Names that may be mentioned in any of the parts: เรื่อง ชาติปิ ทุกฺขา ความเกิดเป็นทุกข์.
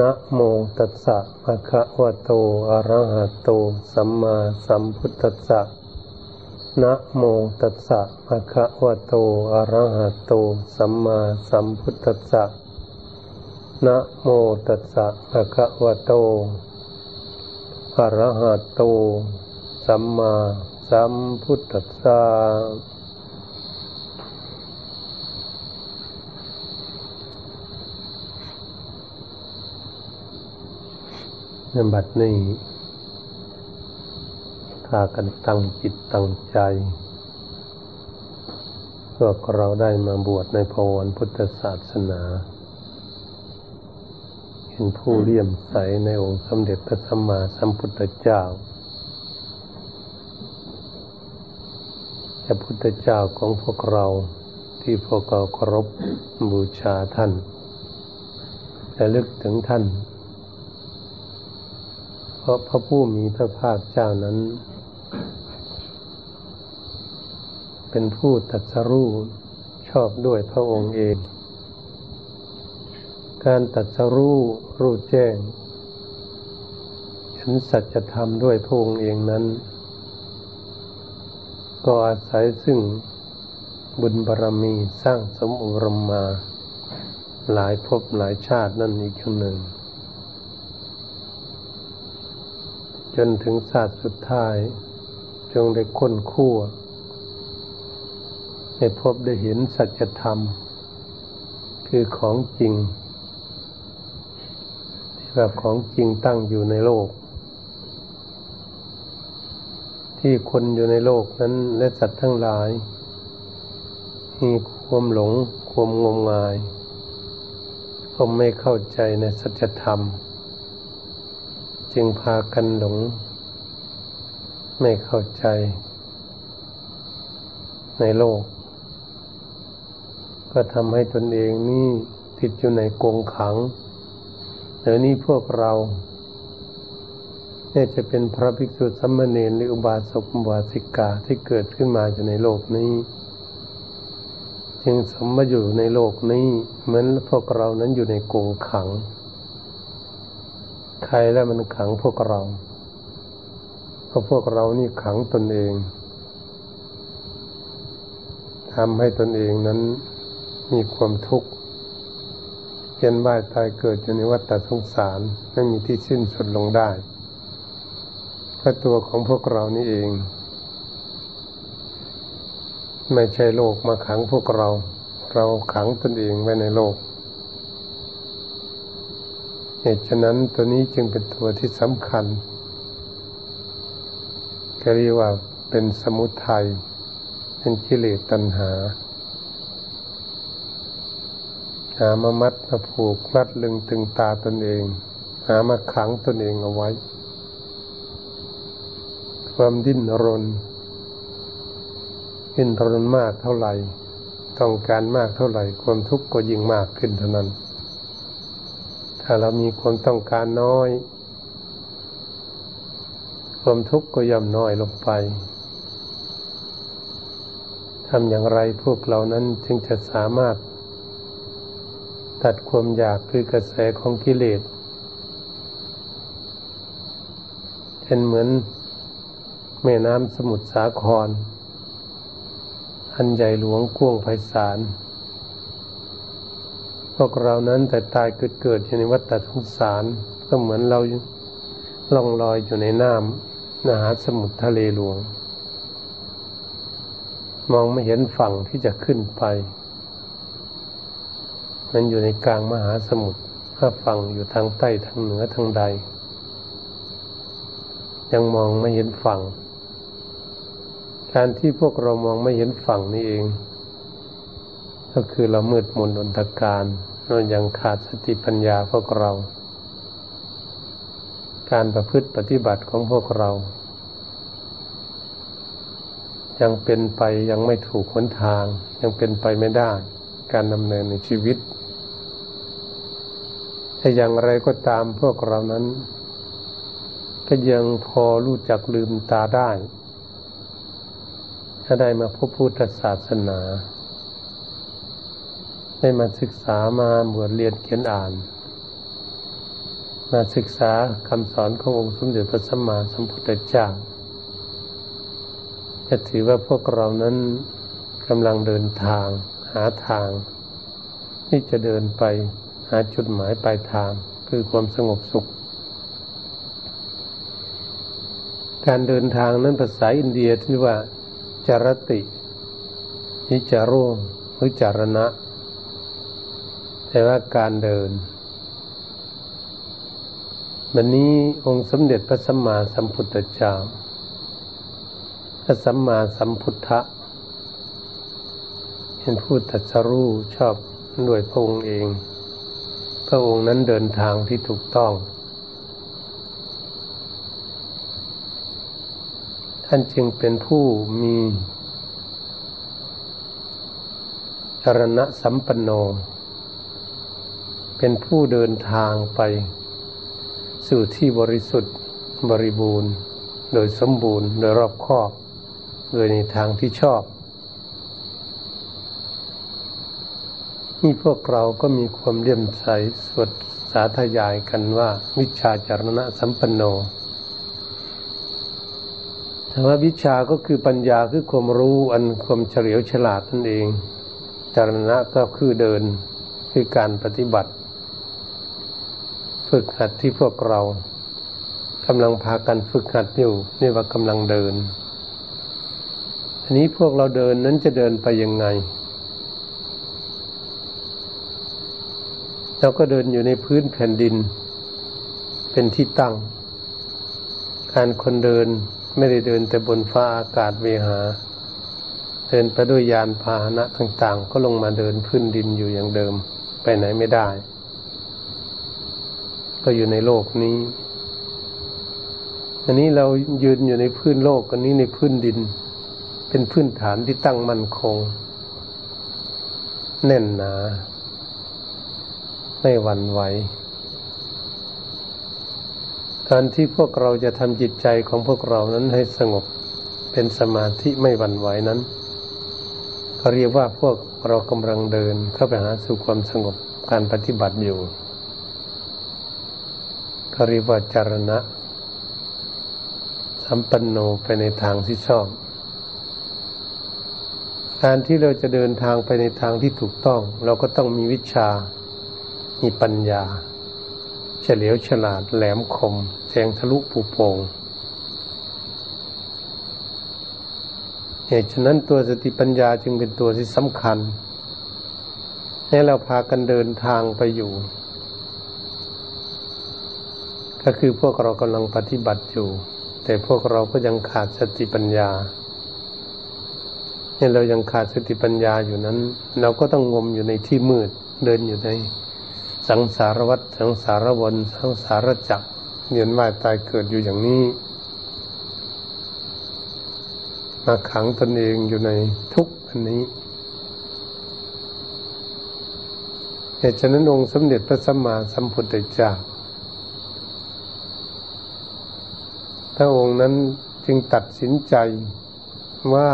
นะโมตัสสะภะคะวะโตอะระหะโตสัมมาสัมพุทธัสสะนะโมตัสสะภะคะวะโตอะระหะโตสัมมาสัมพุทธัสสะนะโมตัสสะภะคะวะโตอะระหะโตสัมมาสัมพุทธัสสะในบัดนี้พากันตั้งจิตตั้งใจพวกเราได้มาบวชในพระวันพุทธศาสนาเห็นผู้เลี่ยมใสในองค์สมเด็จพระสัมมาสัมพุทธเจ้าพระพุทธเจ้าของพวกเราที่พวกเราเคารพบูชาท่านและลึกถึงท่านเพราะพระผู้มีพระภาคเจ้านั้นเป็นผู้ตรัสรู้ชอบด้วยพระองค์เองการตรัสรู้รู้แจ้งเห็นสัจธรรมด้วยพระองค์เองนั้นก็อาศัยซึ่งบุญบารมีสร้างสมอบรมมาหลายภพหลายชาตินั่นอีกอย่างหนึ่งจนถึงศาสตร์สุดท้ายจงได้ค้นคั่วได้พบได้เห็นสัจธรรมคือของจริงที่ว่าของจริงตั้งอยู่ในโลกที่คนอยู่ในโลกนั้นและสัตว์ทั้งหลายมีความหลงความงมงายก็ไม่เข้าใจในสัจธรรมจึงพากันหลงไม่เข้าใจในโลกก็ทำให้ตนเองนี่ติดอยู่ในกรงขังเดี๋ยวนี้พวกเราเนี่ยจะเป็นพระภิกษุสามเณรหรืออุบาสกอุบาสิกาที่เกิดขึ้นมาอยู่ในโลกนี้จึงสมมาอยู่ในโลกนี้เหมือนพวกเรานั้นอยู่ในกรงขังใครแล้วมันขังพวกเราเพราะพวกเรานี่ขังตนเองทำให้ตนเองนั้นมีความทุกข์เวียนว่ายตายเกิดอยู่ในวัฏสงสารไม่มีที่สิ้นสุดลงได้เพราะตัวของพวกเรานี่เองไม่ใช่โลกมาขังพวกเราเราขังตนเองไว้ในโลกเหตุฉะนั้นตัวนี้จึงเป็นตัวที่สำคัญก็เรียกว่าเป็นสมุทัยเป็นกิเลสตัณหาหามามัดมาผูกรัดลึงตึงตาตนเองหามาขังตนเองเอาไว้ความดิ้นรนมากเท่าไหร่ต้องการมากเท่าไหร่ความทุกข์ก็ยิ่งมากขึ้นเท่านั้นถ้าเรามีความต้องการน้อยความทุกข์ก็ย่อมน้อยลงไปทำอย่างไรพวกเรานั้นจึงจะสามารถตัดความอยากคือกระแสของกิเลสเป็นเหมือนแม่น้ำสมุทรสาครอันใหญ่หลวงกว้างไพศาลพวกเรานั้นแต่ตายเกิดอยู่ในวัฏสงสารก็เหมือนเราล่องลอยอยู่ในน้ำมหาสมุทรทะเลหลวงมองไม่เห็นฝั่งที่จะขึ้นไปมันอยู่ในกลางมหาสมุทรถ้าฝั่งอยู่ทางใต้ทางเหนือทางใดยังมองไม่เห็นฝั่งการที่พวกเรามองไม่เห็นฝั่งนี่เองก็คือเรามืดมนอนตการเรายังขาดสติปัญญาพวกเราการประพฤติปฏิบัติของพวกเรายังเป็นไปยังไม่ถูกหนทางยังเป็นไปไม่ได้การดำเนินในชีวิตแต่อย่างไรก็ตามพวกเรานั้นก็ยังพอรู้จักลืมตาได้ถ้าได้มาพบพุทธศาสนาได้มาศึกษามาบวชเรียนเขียนอ่าน มาศึกษาคำสอนขององค์สมเด็จพระสัมมาสัมพุทธเจ้าจะถือว่าพวกเรานั้นกำลังเดินทางหาทางที่จะเดินไปหาจุดหมายปลายทางคือความสงบสุขการเดินทางนั้นภาษาอินเดียที่ว่าจารตินิจาร่วงหรือจารณะแต่ว่าการเดินวันนี้องค์สมเด็จพระสัมมาสัมพุทธเจ้าพระสัมมาสัมพุทธะเป็นผู้ตรัสรู้ชอบด้วยพระองค์เองพระองค์นั้นเดินทางที่ถูกต้องท่านจึงเป็นผู้มีจรณะสัมปันโนเป็นผู้เดินทางไปสู่ที่บริสุทธิ์บริบูรณ์โดยสมบูรณ์โดยรอบคอบโดยในทางที่ชอบนี่พวกเราก็มีความเลื่อมใสสวดสาธยายกันว่าวิชาจรณะสัมปันโนแต่ว่าวิชาก็คือปัญญาคือความรู้อันความเฉลียวฉลาดนั่นเองจรณะก็คือเดินคือการปฏิบัติฝึกหัดที่พวกเรากำลังพากันฝึกหัดอยู่นี่ว่ากำลังเดินอันนี้พวกเราเดินนั้นจะเดินไปยังไงเราก็เดินอยู่ในพื้นแผ่นดินเป็นที่ตั้งการคนเดินไม่ได้เดินแต่บนฟ้าอากาศเวหาเดินไปด้วยยานพาหนะต่างๆก็ลงมาเดินพื้นดินอยู่อย่างเดิมไปไหนไม่ได้ก็อยู่ในโลกนี้อันนี้เรายืนอยู่ในพื้นโลกอันนี้ในพื้นดินเป็นพื้นฐานที่ตั้งมั่นคงแน่นหนาไม่หวั่นไหวการที่พวกเราจะทำจิตใจของพวกเรานั้นให้สงบเป็นสมาธิไม่หวั่นไหวนั้นเขาเรียกว่าพวกเรากำลังเดินเข้าไปหาสู่ความสงบการปฏิบัติอยู่เขาเรียกว่าจรณะสัมปันโนไปในทางที่ชอบการที่เราจะเดินทางไปในทางที่ถูกต้องเราก็ต้องมีวิชามีปัญญาเฉลียวฉลาดแหลมคมแทงทะลุปูโป่งเหตุฉะนั้นตัวสติปัญญาจึงเป็นตัวที่สำคัญให้เราพากันเดินทางไปอยู่ก็คือพวกเรากำลังปฏิบัติอยู่แต่พวกเราก็ยังขาดสติปัญญาเนี่ยเรายังขาดสติปัญญาอยู่นั้นเราก็ต้องงมอยู่ในที่มืดเดินอยู่ในสังสารวัฏสังสารวนสังสารจักรเวียนว่ายตายเกิดอยู่อย่างนี้มาขังตนเองอยู่ในทุกข์อันนี้เหตุฉะนั้นองค์สมเด็จพระสัมมาสัมพุทธเจ้าพระองค์นั้นจึงตัดสินใจว่า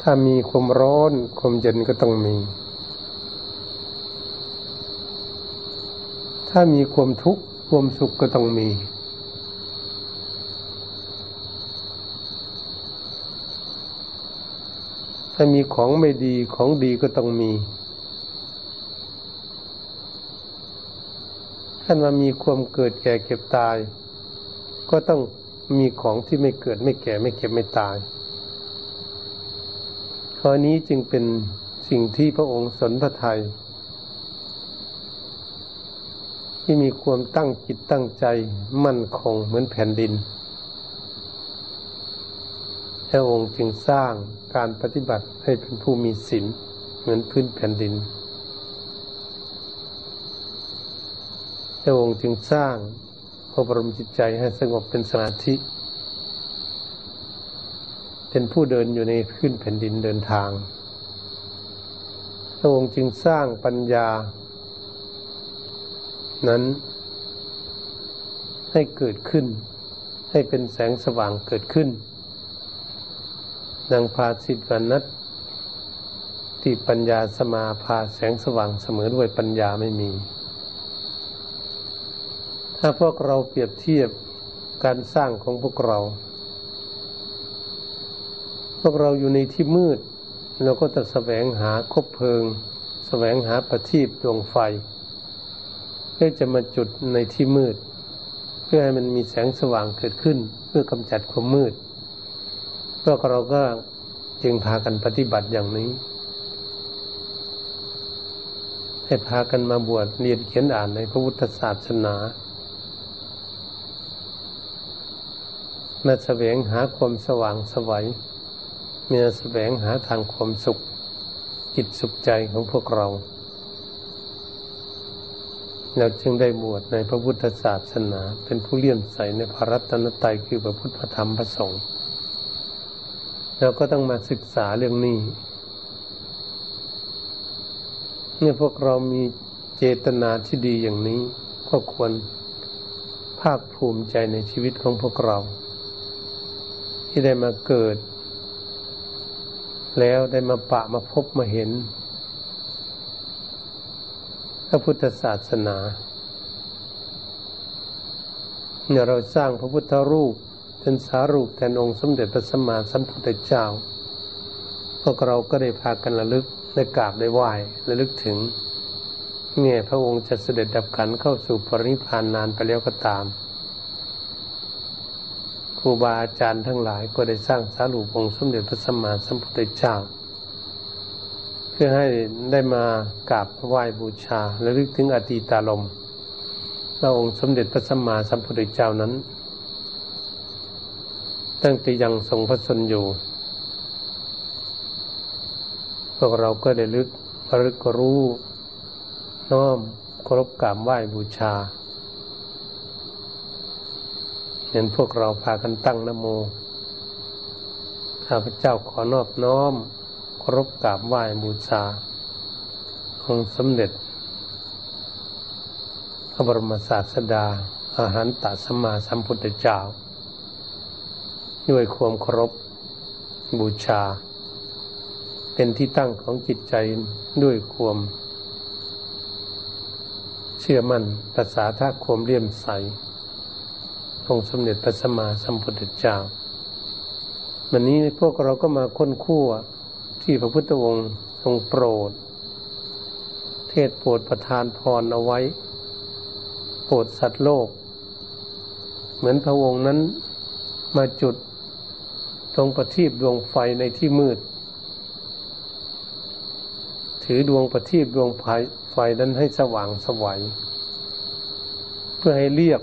ถ้ามีความร้อนความเย็นก็ต้องมีถ้ามีความทุกข์ความสุขก็ต้องมีถ้ามีของไม่ดีของดีก็ต้องมีถ้ามันมีความเกิดแก่เก็บตายก็ต้องมีของที่ไม่เกิดไม่แก่ไม่เก็บไม่ตายข้อนี้จึงเป็นสิ่งที่พระองค์สนพระทัยที่มีความตั้งจิตตั้งใจมั่นคงเหมือนแผ่นดินพระองค์จึงสร้างการปฏิบัติให้เป็นผู้มีศีลเหมือนพื้นแผ่นดินพระองค์จึงสร้างอบรมจิตใจให้สงบเป็นสมาธิเป็นผู้เดินอยู่ในพื้นแผ่นดินเดินทางพระองค์จึงสร้างปัญญานั้นให้เกิดขึ้นให้เป็นแสงสว่างเกิดขึ้นดังภาสิตวรรณัตติปัญญาสมาภาแสงสว่างเสมอด้วยปัญญาไม่มี ถ้าพวกเราเปรียบเทียบการสร้างของพวกเราอยู่ในที่มืดเราก็จะแสวงหาคบเพลิงแสวงหาประทีปดวงไฟเพื่อจะมาจุดในที่มืดเพื่อให้มันมีแสงสว่างเกิดขึ้นเพื่อกำจัดความมืดพวกเราก็จึงพากันปฏิบัติอย่างนี้ให้พากันมาบวชเรียนเขียนอ่านในพระพุทธศาสนามาแสวงหาความสว่างไสวมาแสวงหาทางความสุขจิตสุขใจของพวกเราเราจึงได้บวชในพระพุทธศาสนาเป็นผู้เลื่อมใสในพระรัตนตรัยคือพระพุทธธรรมพระสงฆ์เราก็ต้องมาศึกษาเรื่องนี้เมื่อพวกเรามีเจตนาที่ดีอย่างนี้ก็ควรภาคภูมิใจในชีวิตของพวกเราที่ได้มาเกิดแล้วได้มาปะมาพบมาเห็นพระพุทธศาสนาเนี่ยเราสร้างพระพุทธรูปเป็นสารูปแทนองค์สมเด็จพระสัมมาสัมพุทธเจ้าพวกเราก็ได้พากันระลึกได้กราบได้ไหว้ระลึกถึงแม้พระองค์จะเสด็จดับขันเข้าสู่ปรินิพพานนานไปแล้วก็ตามครูบาอาจารย์ทั้งหลายก็ได้สร้างสารูปองค์สมเด็จพระสัมมาสัมพุทธเจ้าเพื่อให้ได้มากราบไหว้บูชาระลึกถึงอดีตอารมณ์พระองค์สมเด็จพระสัมมาสัมพุทธเจ้านั้นตั้งแต่ยังทรงพระชนอยู่พวกเราก็ได้ระลึกรู้น้อมเคารพกราบไหว้บูชาเห็นพวกเราพากันตั้งนะโมข้าพเจ้าขอนอบน้อมเคารพกราบไหว้บูชาองค์สมเด็จพระบรมศาสดาอรหันตสัมมาสัมพุทธเจ้าด้วยความเคารพบูชาเป็นที่ตั้งของจิตใจด้วยความเชื่อมั่นปราศจากความเลื่อมใสองค์สมเด็จพระสัมมาสัมพุทธเจ้าวันนี้พวกเราก็มาค้นคั่วที่พระพุทธองค์ทรงโปรดเทศโปรดประทานพรเอาไว้โปรดสัตว์โลกเหมือนพระองค์นั้นมาจุดตรงประทีปดวงไฟในที่มืดถือดวงประทีปดวงไฟนั้นให้สว่างสวัยเพื่อให้เรียก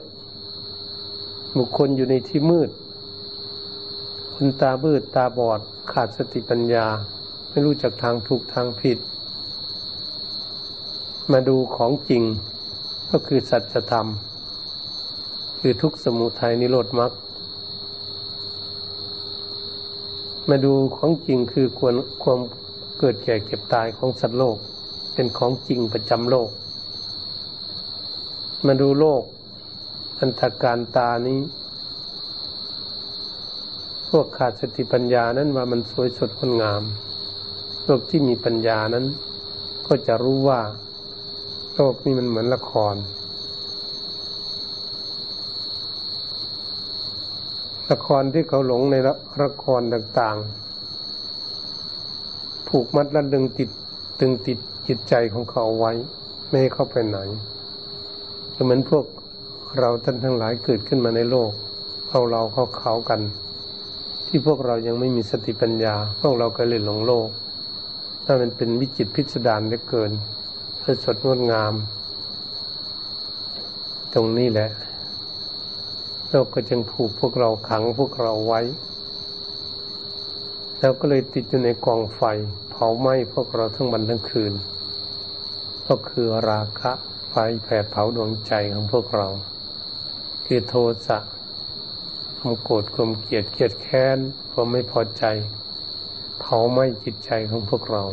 บุคคลอยู่ในที่มืดคนตาบืดตาบอดขาดสติปัญญาไม่รู้จักทางถูกทางผิดมาดูของจริงก็คือสัจธรรมคือทุกขสมุทัยนิโรธมรรคมาดูของจริงคือความเกิดแก่เก็บตายของสัตว์โลกเป็นของจริงประจำโลกมาดูโลกอันตาการตานี้พวกขาดสติปัญญานั้นว่ามันสวยสดงดงามโลกที่มีปัญญานั้นก็จะรู้ว่าโลกนี้มันเหมือนละครที่เขาหลงในละครต่างๆผูกมัดและดึงติดจิตใจของเขาเอาไว้ไม่ให้เขาไปไหนเหมือนพวกเราท่านทั้งหลายเกิดขึ้นมาในโลกเราเขากันที่พวกเรายังไม่มีสติปัญญาพวกเราก็เลยหลงโลกถ้ามันเป็นวิจิตรพิสดารเหลือเกินสดงดงามตรงนี้แหละโลกก็จึงผูกพวกเราขังพวกเราไว้แล้วก็เลยติดอยู่ในกองไฟเผาไหม้พวกเราทั้งวันทั้งคืนก็คือราคะไฟแผดเผาดวงใจของพวกเราคือโทสะความโกรธความเกลียดแค้นความไม่พอใจเผาไหม้จิตใจของพวกเรา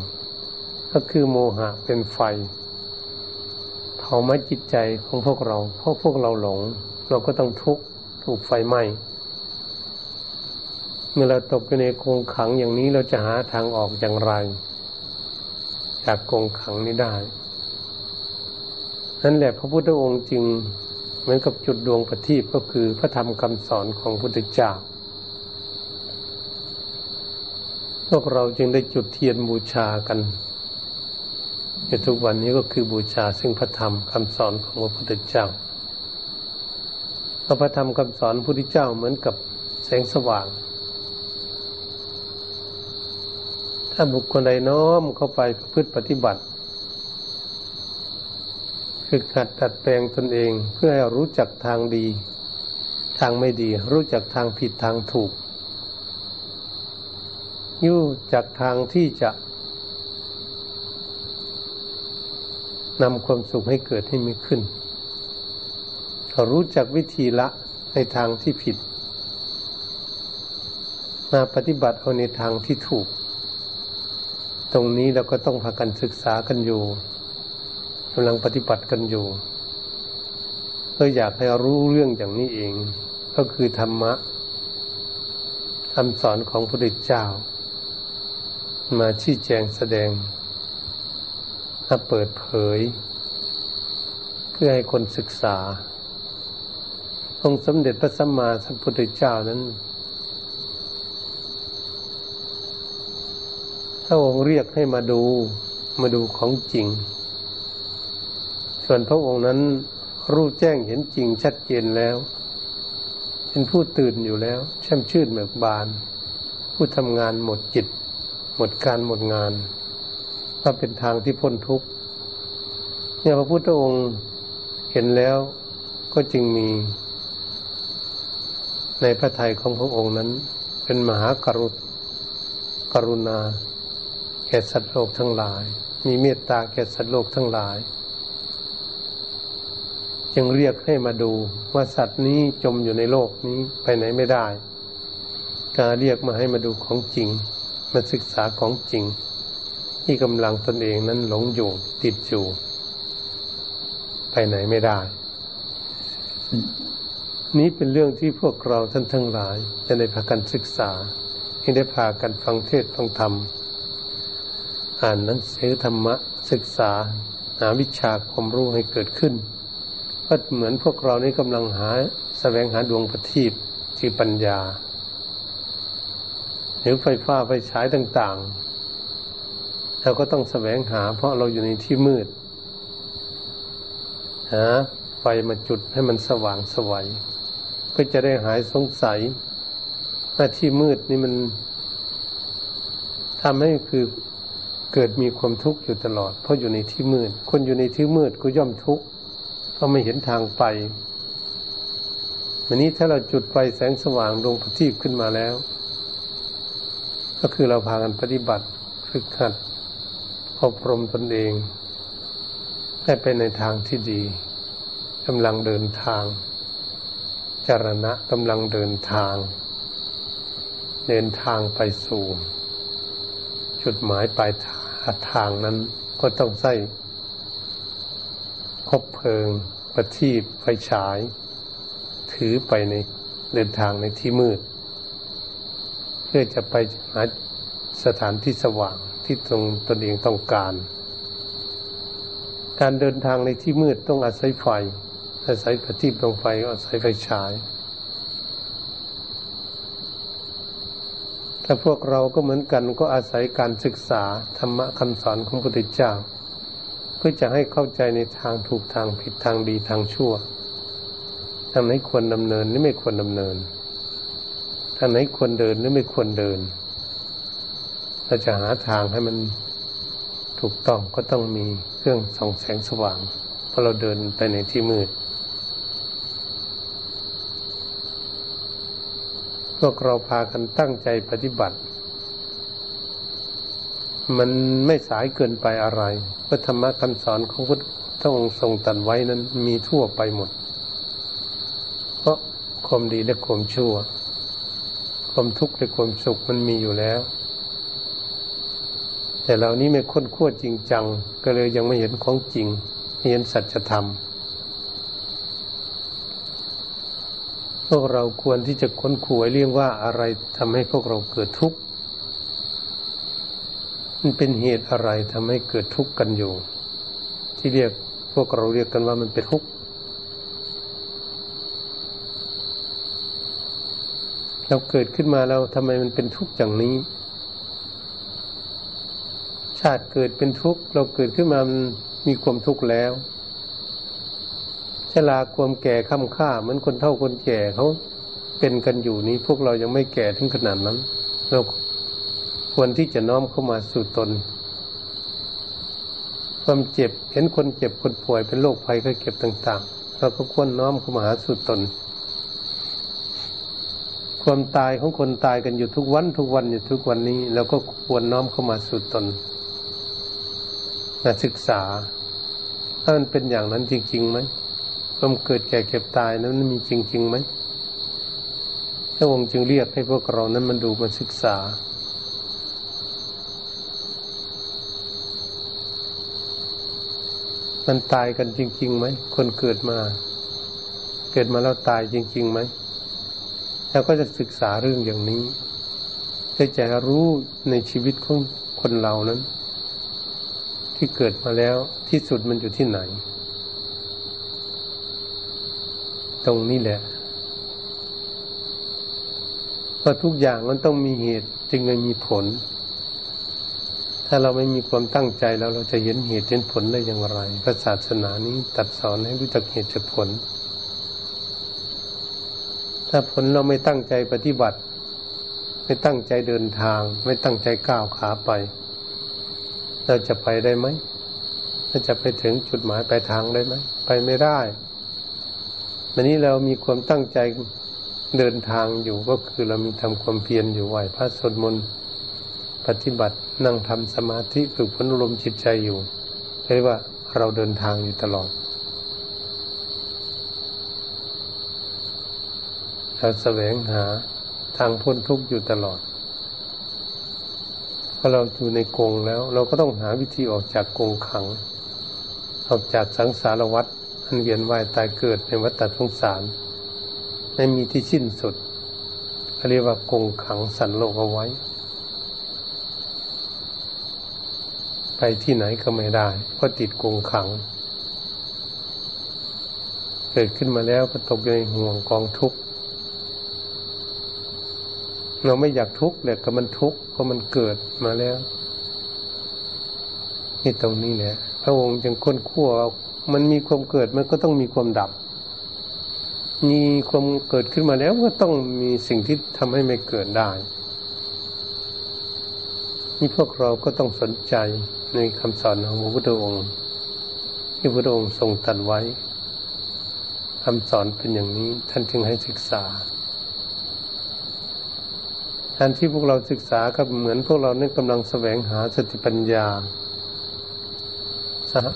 ก็คือโมหะเป็นไฟเผาไหม้จิตใจของพวกเราเพราะพวกเราหลงเราก็ต้องทุกข์ถูกไฟไหม้เมื่อเราตกอยู่ในกรงขังอย่างนี้เราจะหาทางออกอย่างไรจากกรงขังนี้ได้นั่นแหละพระพุทธองค์จึง เหมือนกับจุดดวงประทีปก็คือพระธรรมคำสอนของพระพุทธเจ้าพวกเราจึงได้จุดเทียนบูชากันในทุกวันนี้ก็คือบูชาซึ่งพระธรรมคำสอนของพระพุทธเจ้าพระธรรมคำสอนพระพุทธเจ้าเหมือนกับแสงสว่างถ้าบุคคลใดน้อมเข้าไปประพฤติปฏิบัติคือขัดตัดแปลงตนเองเพื่อให้รู้จักทางดีทางไม่ดีรู้จักทางผิดทางถูกยู่จากทางที่จะนำความสุขให้เกิดให้มีขึ้นเขารู้จักวิธีละในทางที่ผิดมาปฏิบัติเอาในทางที่ถูกตรงนี้เราก็ต้องพากันศึกษากันอยู่กำลังปฏิบัติกันอยู่ก็อยากให้รู้เรื่องอย่างนี้เองก็คือธรรมะคำสอนของพระพุทธเจ้ามาชี้แจงแสดงมาเปิดเผยเพื่อให้คนศึกษาองค์สมเด็จพระสัมมาสัมพุทธเจ้านั้นพระองค์เรียกให้มาดูของจริงส่วนพระองค์นั้นรู้แจ้งเห็นจริงชัดเจนแล้วเป็นผู้ตื่นอยู่แล้วแช่มชื่นเบิกบานผู้ทำงานหมดจิตหมดการหมดงานก็เป็นทางที่พ้นทุกข์เนี่ยพระพุทธองค์เห็นแล้วก็จึงมีในพระทัยของพระองค์นั้นเป็นมหากรุณาแก่สัตว์โลกทั้งหลายมีเมตตาแก่สัตว์โลกทั้งหลายจึงเรียกให้มาดูว่าสัตว์นี้จมอยู่ในโลกนี้ไปไหนไม่ได้การเรียกมาให้มาดูของจริงมาศึกษาของจริงที่กำลังตนเองนั้นหลงอยู่ติดอยู่ไปไหนไม่ได้นี้เป็นเรื่องที่พวกเราท่านทั้งหลายจะได้พากันศึกษาที่ได้พากันฟังเทศน์ฟังธรรมอ่านหนังสือธรรมะศึกษาหาวิชาความรู้ให้เกิดขึ้นก็เหมือนพวกเรานี้กำลังหาแสวงหาดวงประทีปคือปัญญาหรือไฟฟ้าไฟฉายต่างๆเราก็ต้องแสวงหาเพราะเราอยู่ในที่มืดหาไฟมาจุดให้มันสว่างสวัยก็จะได้หายสงสัยว่าที่มืดนี่มันทำให้คือเกิดมีความทุกข์อยู่ตลอดเพราะอยู่ในที่มืดคนอยู่ในที่มืดก็ย่อมทุกข์เพราะไม่เห็นทางไปวันนี้ถ้าเราจุดไฟแสงสว่างดวงประทีปขึ้นมาแล้วก็คือเราพากันปฏิบัติฝึกหัดอบรมตนเองให้ไปในทางที่ดีกำลังเดินทางจรณะกำลังเดินทางไปสู่จุดหมายปลายทางนั้นก็ต้องใช้คบเพลิงประทีปไฟฉายถือไปในเดินทางในที่มืดเพื่อจะไปหาสถานที่สว่างที่ตรงตนเองต้องการการเดินทางในที่มืดต้องอาศัยไฟอาศัยประทีปดวงไฟอาศัยไฟฉายแต่พวกเราก็เหมือนกันก็อาศัยการศึกษาธรรมะคำสอนของพระพุทธเจ้าเพื่อจะให้เข้าใจในทางถูกทางผิดทางดีทางชั่วทางไหนควรดำเนินหรือไม่ควรดำเนินทางไหนควรเดินหรือไม่ควรเดินถ้าจะหาทางให้มันถูกต้องก็ต้องมีเครื่องส่องแสงสว่างเพราะเราเดินไปในที่มืดพวกเราพากันตั้งใจปฏิบัติมันไม่สายเกินไปอะไรเพราะธรรมะคำสอนของพระพุทธองค์ทรงตรัสไว้นั้นมีทั่วไปหมดเพราะความดีและความชั่วความทุกข์และความสุขมันมีอยู่แล้วแต่เรานี้ไม่ค้นคว้าจริงจังก็เลยยังไม่เห็นของจริงไม่เห็นสัจธรรมพวกเราควรที่จะค้นคว้าเรื่องว่าอะไรทำให้พวกเราเกิดทุกข์มันเป็นเหตุอะไรทำให้เกิดทุกข์กันอยู่ที่เรียกพวกเราเรียกกันว่ามันเป็นทุกข์ เราเกิดขึ้นมาเราทำไมมันเป็นทุกข์อย่างนี้ชาติเกิดเป็นทุกข์เราเกิดขึ้นมามันมีความทุกข์แล้วชราความแก่ค่ำค่าเหมือนคนเฒ่าคนแก่เขาเป็นกันอยู่นี้พวกเรายังไม่แก่ถึงขนาดนั้นเราควรที่จะน้อมเข้ามาสู่ตนความเจ็บเห็นคนเจ็บคนป่วยเป็นโรคภัยไข้เจ็บต่างๆเราก็ควรน้อมเข้ามาหาสู่ตนความตายของคนตายกันอยู่ทุกวันอยู่ทุกวันนี้เราก็ควรน้อมเข้ามาสู่ตนและศึกษาถ้ามันเป็นอย่างนั้นจริงๆไหมความเกิดแก่เก็บตายนั้นมีจริงๆไหมพระองค์จึงเรียกให้พวกเรานั้นมันดูมาศึกษามันตายกันจริงๆไหมคนเกิดมาแล้วตายจริงๆไหมเราก็จะศึกษาเรื่องอย่างนี้เพื่อจะรู้ในชีวิตของคนเรานั้นที่เกิดมาแล้วที่สุดมันอยู่ที่ไหนตรงนี้แหละเพราะทุกอย่างมันต้องมีเหตุจึงจะมีผลถ้าเราไม่มีความตั้งใจแล้วเราจะเห็นเหตุเห็นผลได้อย่างไรพระศาสนานี้ตรัสสอนให้รู้จักเหตุจักผลถ้าผลเราไม่ตั้งใจปฏิบัติไม่ตั้งใจเดินทางไม่ตั้งใจก้าวขาไปเราจะไปได้ไหมเราจะไปถึงจุดหมายปลายทางได้ไหมไปไม่ได้วันนี้เรามีความตั้งใจเดินทางอยู่ก็คือเรามีทำความเพียรอยู่ไหวพระสวดมนต์ปฏิบัตินั่งทำสมาธิฝึกฝนลมจิตใจอยู่เรียกว่าเราเดินทางอยู่ตลอดเราแสวงหาทางพ้นทุกข์อยู่ตลอดพอเราอยู่ในกรงแล้วเราก็ต้องหาวิธีออกจากกรงขังออกจากสังสารวัฏอันเวียนว่ายตายเกิดในวัฏสงสารไม่มีที่สิ้นสุดเรียกว่ากรงขังสันโลกเอาไว้ไปที่ไหนก็ไม่ได้เพราะติดกรงขังเกิดขึ้นมาแล้วก็ตกอยู่ในห่วงกองทุกข์เราไม่อยากทุกข์เลยก็มันทุกข์เพราะมันเกิดมาแล้วนี่ตรงนี้แหละพระองค์จึงค้นคว้ามันมีความเกิดมันก็ต้องมีความดับมีความเกิดขึ้นมาแล้วก็ต้องมีสิ่งที่ทำให้ไม่เกิดได้นี่พวกเราก็ต้องสนใจในคำสอนของพระพุทธองค์ที่พระพุทธองค์ทรงตรัสไว้คำสอนเป็นอย่างนี้ท่านจึงให้ศึกษาการที่พวกเราศึกษาก็เหมือนพวกเราเนี่ยกำลังแสวงหาสติปัญญา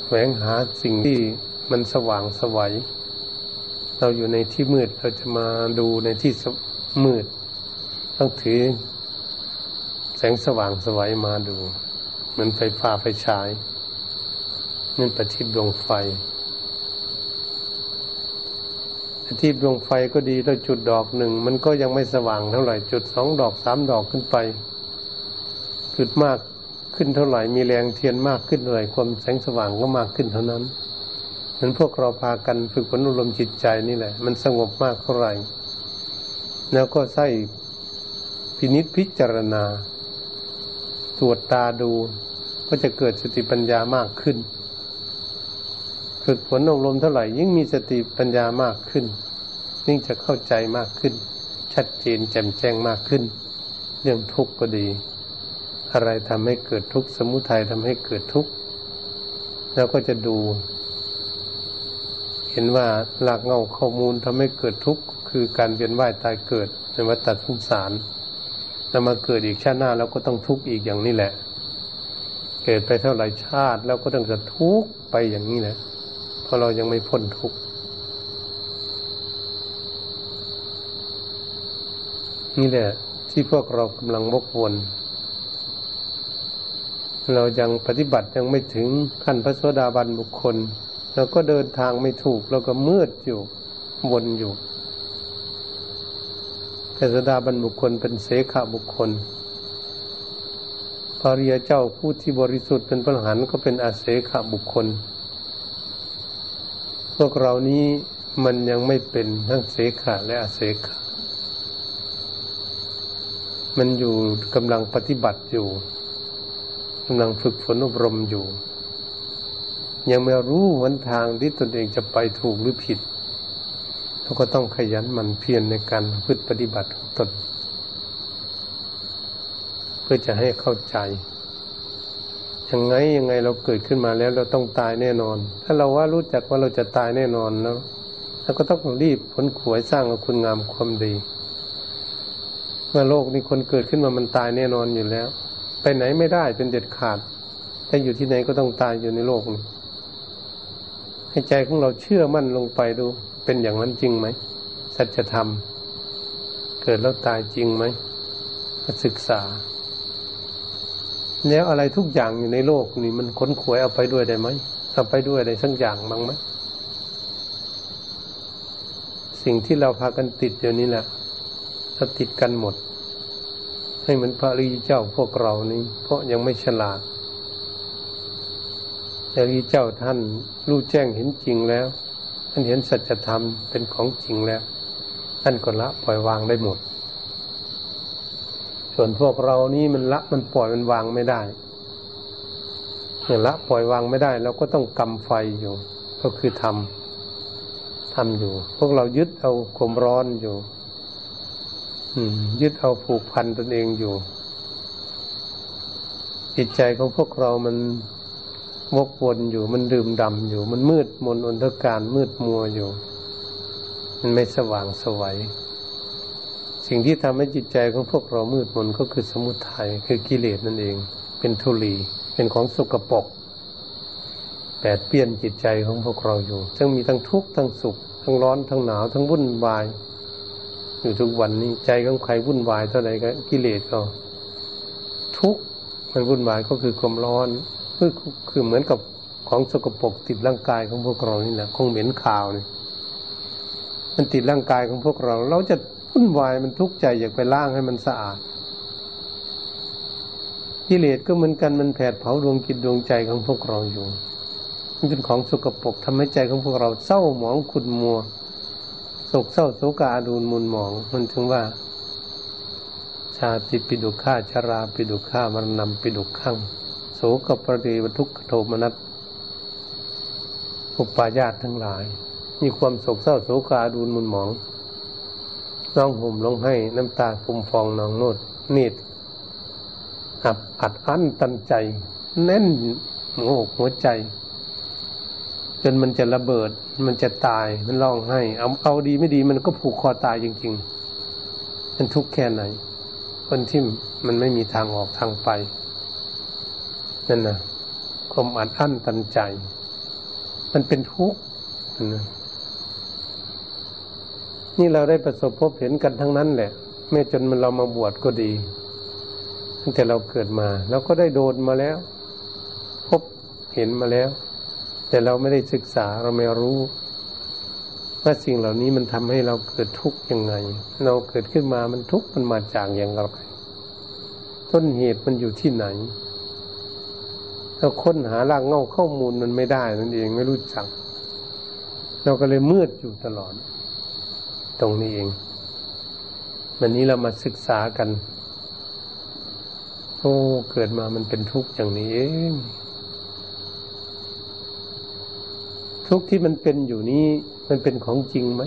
แสวงหาสิ่งที่มันสว่างไสวเราอยู่ในที่มืดเราจะมาดูในที่มืดต้องถือแสงสว่างไสวมาดูเหมือนไฟฟ้าไฟฉายนั่นประทีปดวงไฟที่ดวงไฟก็ดีเราจุดดอกหนึ่งมันก็ยังไม่สว่างเท่าไหร่จุด2ดอก3ดอกขึ้นไปจุดมากขึ้นเท่าไหร่มีแรงเทียนมากขึ้นเท่าไหร่ความแสงสว่างก็มากขึ้นเท่านั้นเหมือนพวกเราพากันฝึกฝนอบรมจิตใจนี่แหละมันสงบมากเท่าไหร่แล้วก็ใส่พินิจพิจารณาตรวจตาดูก็จะเกิดสติปัญญามากขึ้นฝึกฝนอบรมเท่าไหร่ยิ่งมีสติปัญญามากขึ้นยิ่งจะเข้าใจมากขึ้นชัดเจนแจ่มแจ้งมากขึ้นเรื่องทุกข์ก็ดีอะไรทำให้เกิดทุกข์สมุทัยทำให้เกิดทุกข์แล้วก็จะดูเห็นว่ารากเหง้าข้อมูลทำให้เกิดทุกข์คือการเวียนว่ายตายเกิดในวัฏสงสารถ้ามาเกิดอีกชาติหน้าเราก็ต้องทุกข์อีกอย่างนี้แหละเกิดไปเท่าไหร่ชาติเราก็ต้องจะทุกข์ไปอย่างนี้แหละเพราะเรายังไม่พ้นทุกข์นี่แหละที่พวกเรากำลังวกวนเรายังปฏิบัติยังไม่ถึงขั้นพระโสดาบันบุคคลเราก็เดินทางไม่ถูกเราก็มืดอยู่วนอยู่พระโสดาบันบุคคลเป็นเสขบุคคลพระอริยเจ้าผู้ที่บริสุทธิ์เป็นพระอรหันต์ก็เป็นอเสขบุคคลพวกเรานี้มันยังไม่เป็นทั้งเสขะและอเสขะ มันอยู่กำลังปฏิบัติอยู่กำลังฝึกฝนอบรมอยู่ยังไม่รู้หนทางที่ตนเองจะไปถูกหรือผิดเราก็ต้องขยันหมั่นเพียรในการพึ่งปฏิบัติของตนเพื่อจะให้เข้าใจยังไงเราเกิดขึ้นมาแล้วเราต้องตายแน่นอนถ้าเราว่ารู้จักว่าเราจะตายแน่นอนแล้วเราก็ต้องรีบขวนขวายสร้างคุณงามความดีเมื่อโลกนี้คนเกิดขึ้นมามันตายแน่นอนอยู่แล้วไปไหนไม่ได้เป็นเด็ดขาดแต่อยู่ที่ไหนก็ต้องตายอยู่ในโลกนี้ให้ใจของเราเชื่อมั่นลงไปดูเป็นอย่างนั้นจริงไหมสัจธรรมเกิดแล้วตายจริงไหมศึกษาแล้วอะไรทุกอย่างอยู่ในโลกนี่มันขนขวยเอาไปด้วยได้ไหมเอาไปด้วยได้สักอย่างบ้างไหมสิ่งที่เราพากันติดอยู่นี่แหละเราติดกันหมดให้เหมือนพระอริยเจ้าพวกเรานี่เพราะยังไม่ฉลาดพระอริยเจ้าท่านรู้แจ้งเห็นจริงแล้วท่านเห็นสัจธรรมเป็นของจริงแล้วท่านก็ละปล่อยวางได้หมดส่วนพวกเรานี่มันละมันปล่อยมันวางไม่ได้เมื่อละปล่อยวางไม่ได้เราก็ต้องกำไฟอยู่ก็คือทำอยู่พวกเรายึดเอาความร้อนอยู่ยึดเอาผูกพันตนเองอยู่จิตใจของพวกเรามันวกวนอยู่มันดื่มด่ำอยู่มันมืดมนอนทการมืดมัวอยู่มันไม่สว่างไสวสิ่งที่ทำให้จิตใจของพวกเรามืดมนก็คือสมุทัยคือกิเลสนั่นเองเป็นธุลีเป็นของสกปรกแปดเปี้ยนจิตใจของพวกเราอยู่ซึ่งมีทั้งทุกข์ทั้งสุขทั้งร้อนทั้งหนาวทั้งวุ่นวายอยู่ทุกวันนี้ใจของใครวุ่นวายเท่าไหร่ก็กิเลสก็ทุกข์มันวุ่นวายก็คือความร้อนคือเหมือนกับของสกปรกติดร่างกายของพวกเรานี่แหละคงเหม็นข่าวนี่มันติดร่างกายของพวกเราเราจะวุ่นวายมันทุกข์ใจอยากไปล้างให้มันสะอาดกิเลสก็เหมือนกันมันแผดเผาดวงจิตดวงใจของพวกเราอยู่มันเป็นของสกปรกทำให้ใจของพวกเราเศร้าหมองขุ่นมัวโศกเศร้าโศกอาดูลมุนหมองมันถึงว่าชาติปิดุข้าชราปิดุข้ามรณะปิดุขังโศกปริเวทุกขโทมนัสอุปายาสทั้งหลายมีความโศกเศร้าโศกอาดูลมุนหมองร้องห่มร้องไห้น้ำตาฟูมฟองนองโนดนิดอัดอั้นตันใจแน่นหัวใจจนมันจะระเบิดมันจะตายมันร้องไห้เอาดีไม่ดีมันก็ผูกคอตายจริงๆมันทุกข์แค่ไหนคนที่มันไม่มีทางออกทางไปนั่นนะความอัดอั้นตันใจมันเป็นทุกข์นะนี่เราได้ประสบพบเห็นกันทั้งนั้นแหละแม้จนเรามาบวชก็ดีตั้งแต่เราเกิดมาเราก็ได้โดนมาแล้วพบเห็นมาแล้วแต่เราไม่ได้ศึกษาเราไม่รู้ว่าสิ่งเหล่านี้มันทำให้เราเกิดทุกข์ยังไงเราเกิดขึ้นมามันทุกข์มันมาจากอย่างไรต้นเหตุมันอยู่ที่ไหนเราค้นหารากเหง้าข้อมูลมันไม่ได้นั่นเองไม่รู้จักเราก็เลยมืดอยู่ตลอดตรงนี้เองวันนี้เรามาศึกษากันโอ้เกิดมามันเป็นทุกข์อย่างนี้เองทุกข์ที่มันเป็นอยู่นี้มันเป็นของจริงไหม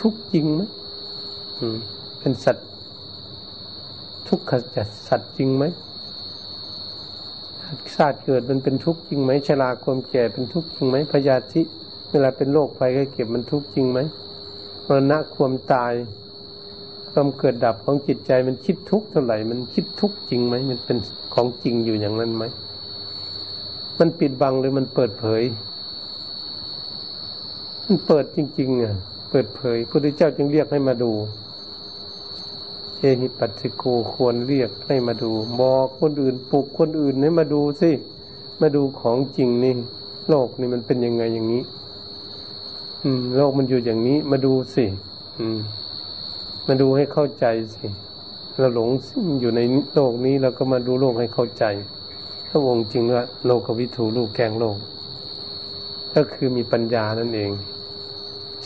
ทุกข์จริงไหมเป็นสัตว์ทุกข์จัดสัตว์จริงไหมชาติเกิดมันเป็นทุกข์จริงไหมชราความแก่เป็นทุกข์จริงไหมพยาธิเวลาเป็นโรคภัยไข้เจ็บมันทุกข์จริงไหมมรณะความตายความเกิดดับของจิตใจมันคิดทุกข์เท่าไหร่มันคิดทุกข์จริงไหมมันเป็นของจริงอยู่อย่างนั้นไหมมันปิดบังหรือมันเปิดเผยมันเปิดจริงๆอ่ะเปิดเผยพระพุทธเจ้าจึงเรียกให้มาดูเอหิปัสสิโกควรเรียกให้มาดูบอกคนอื่นปลุกคนอื่นให้มาดูสิมาดูของจริงนี่โลกนี่มันเป็นยังไงอย่างนี้โลกมันอยู่อย่างนี้มาดูสิมาดูให้เข้าใจสิเราหลงอยู่ในโลกนี้เราก็มาดูโลกให้เข้าใจพระองค์จริงว่าโลกวิถูลูกแกงโลกก็คือมีปัญญานั่นเอง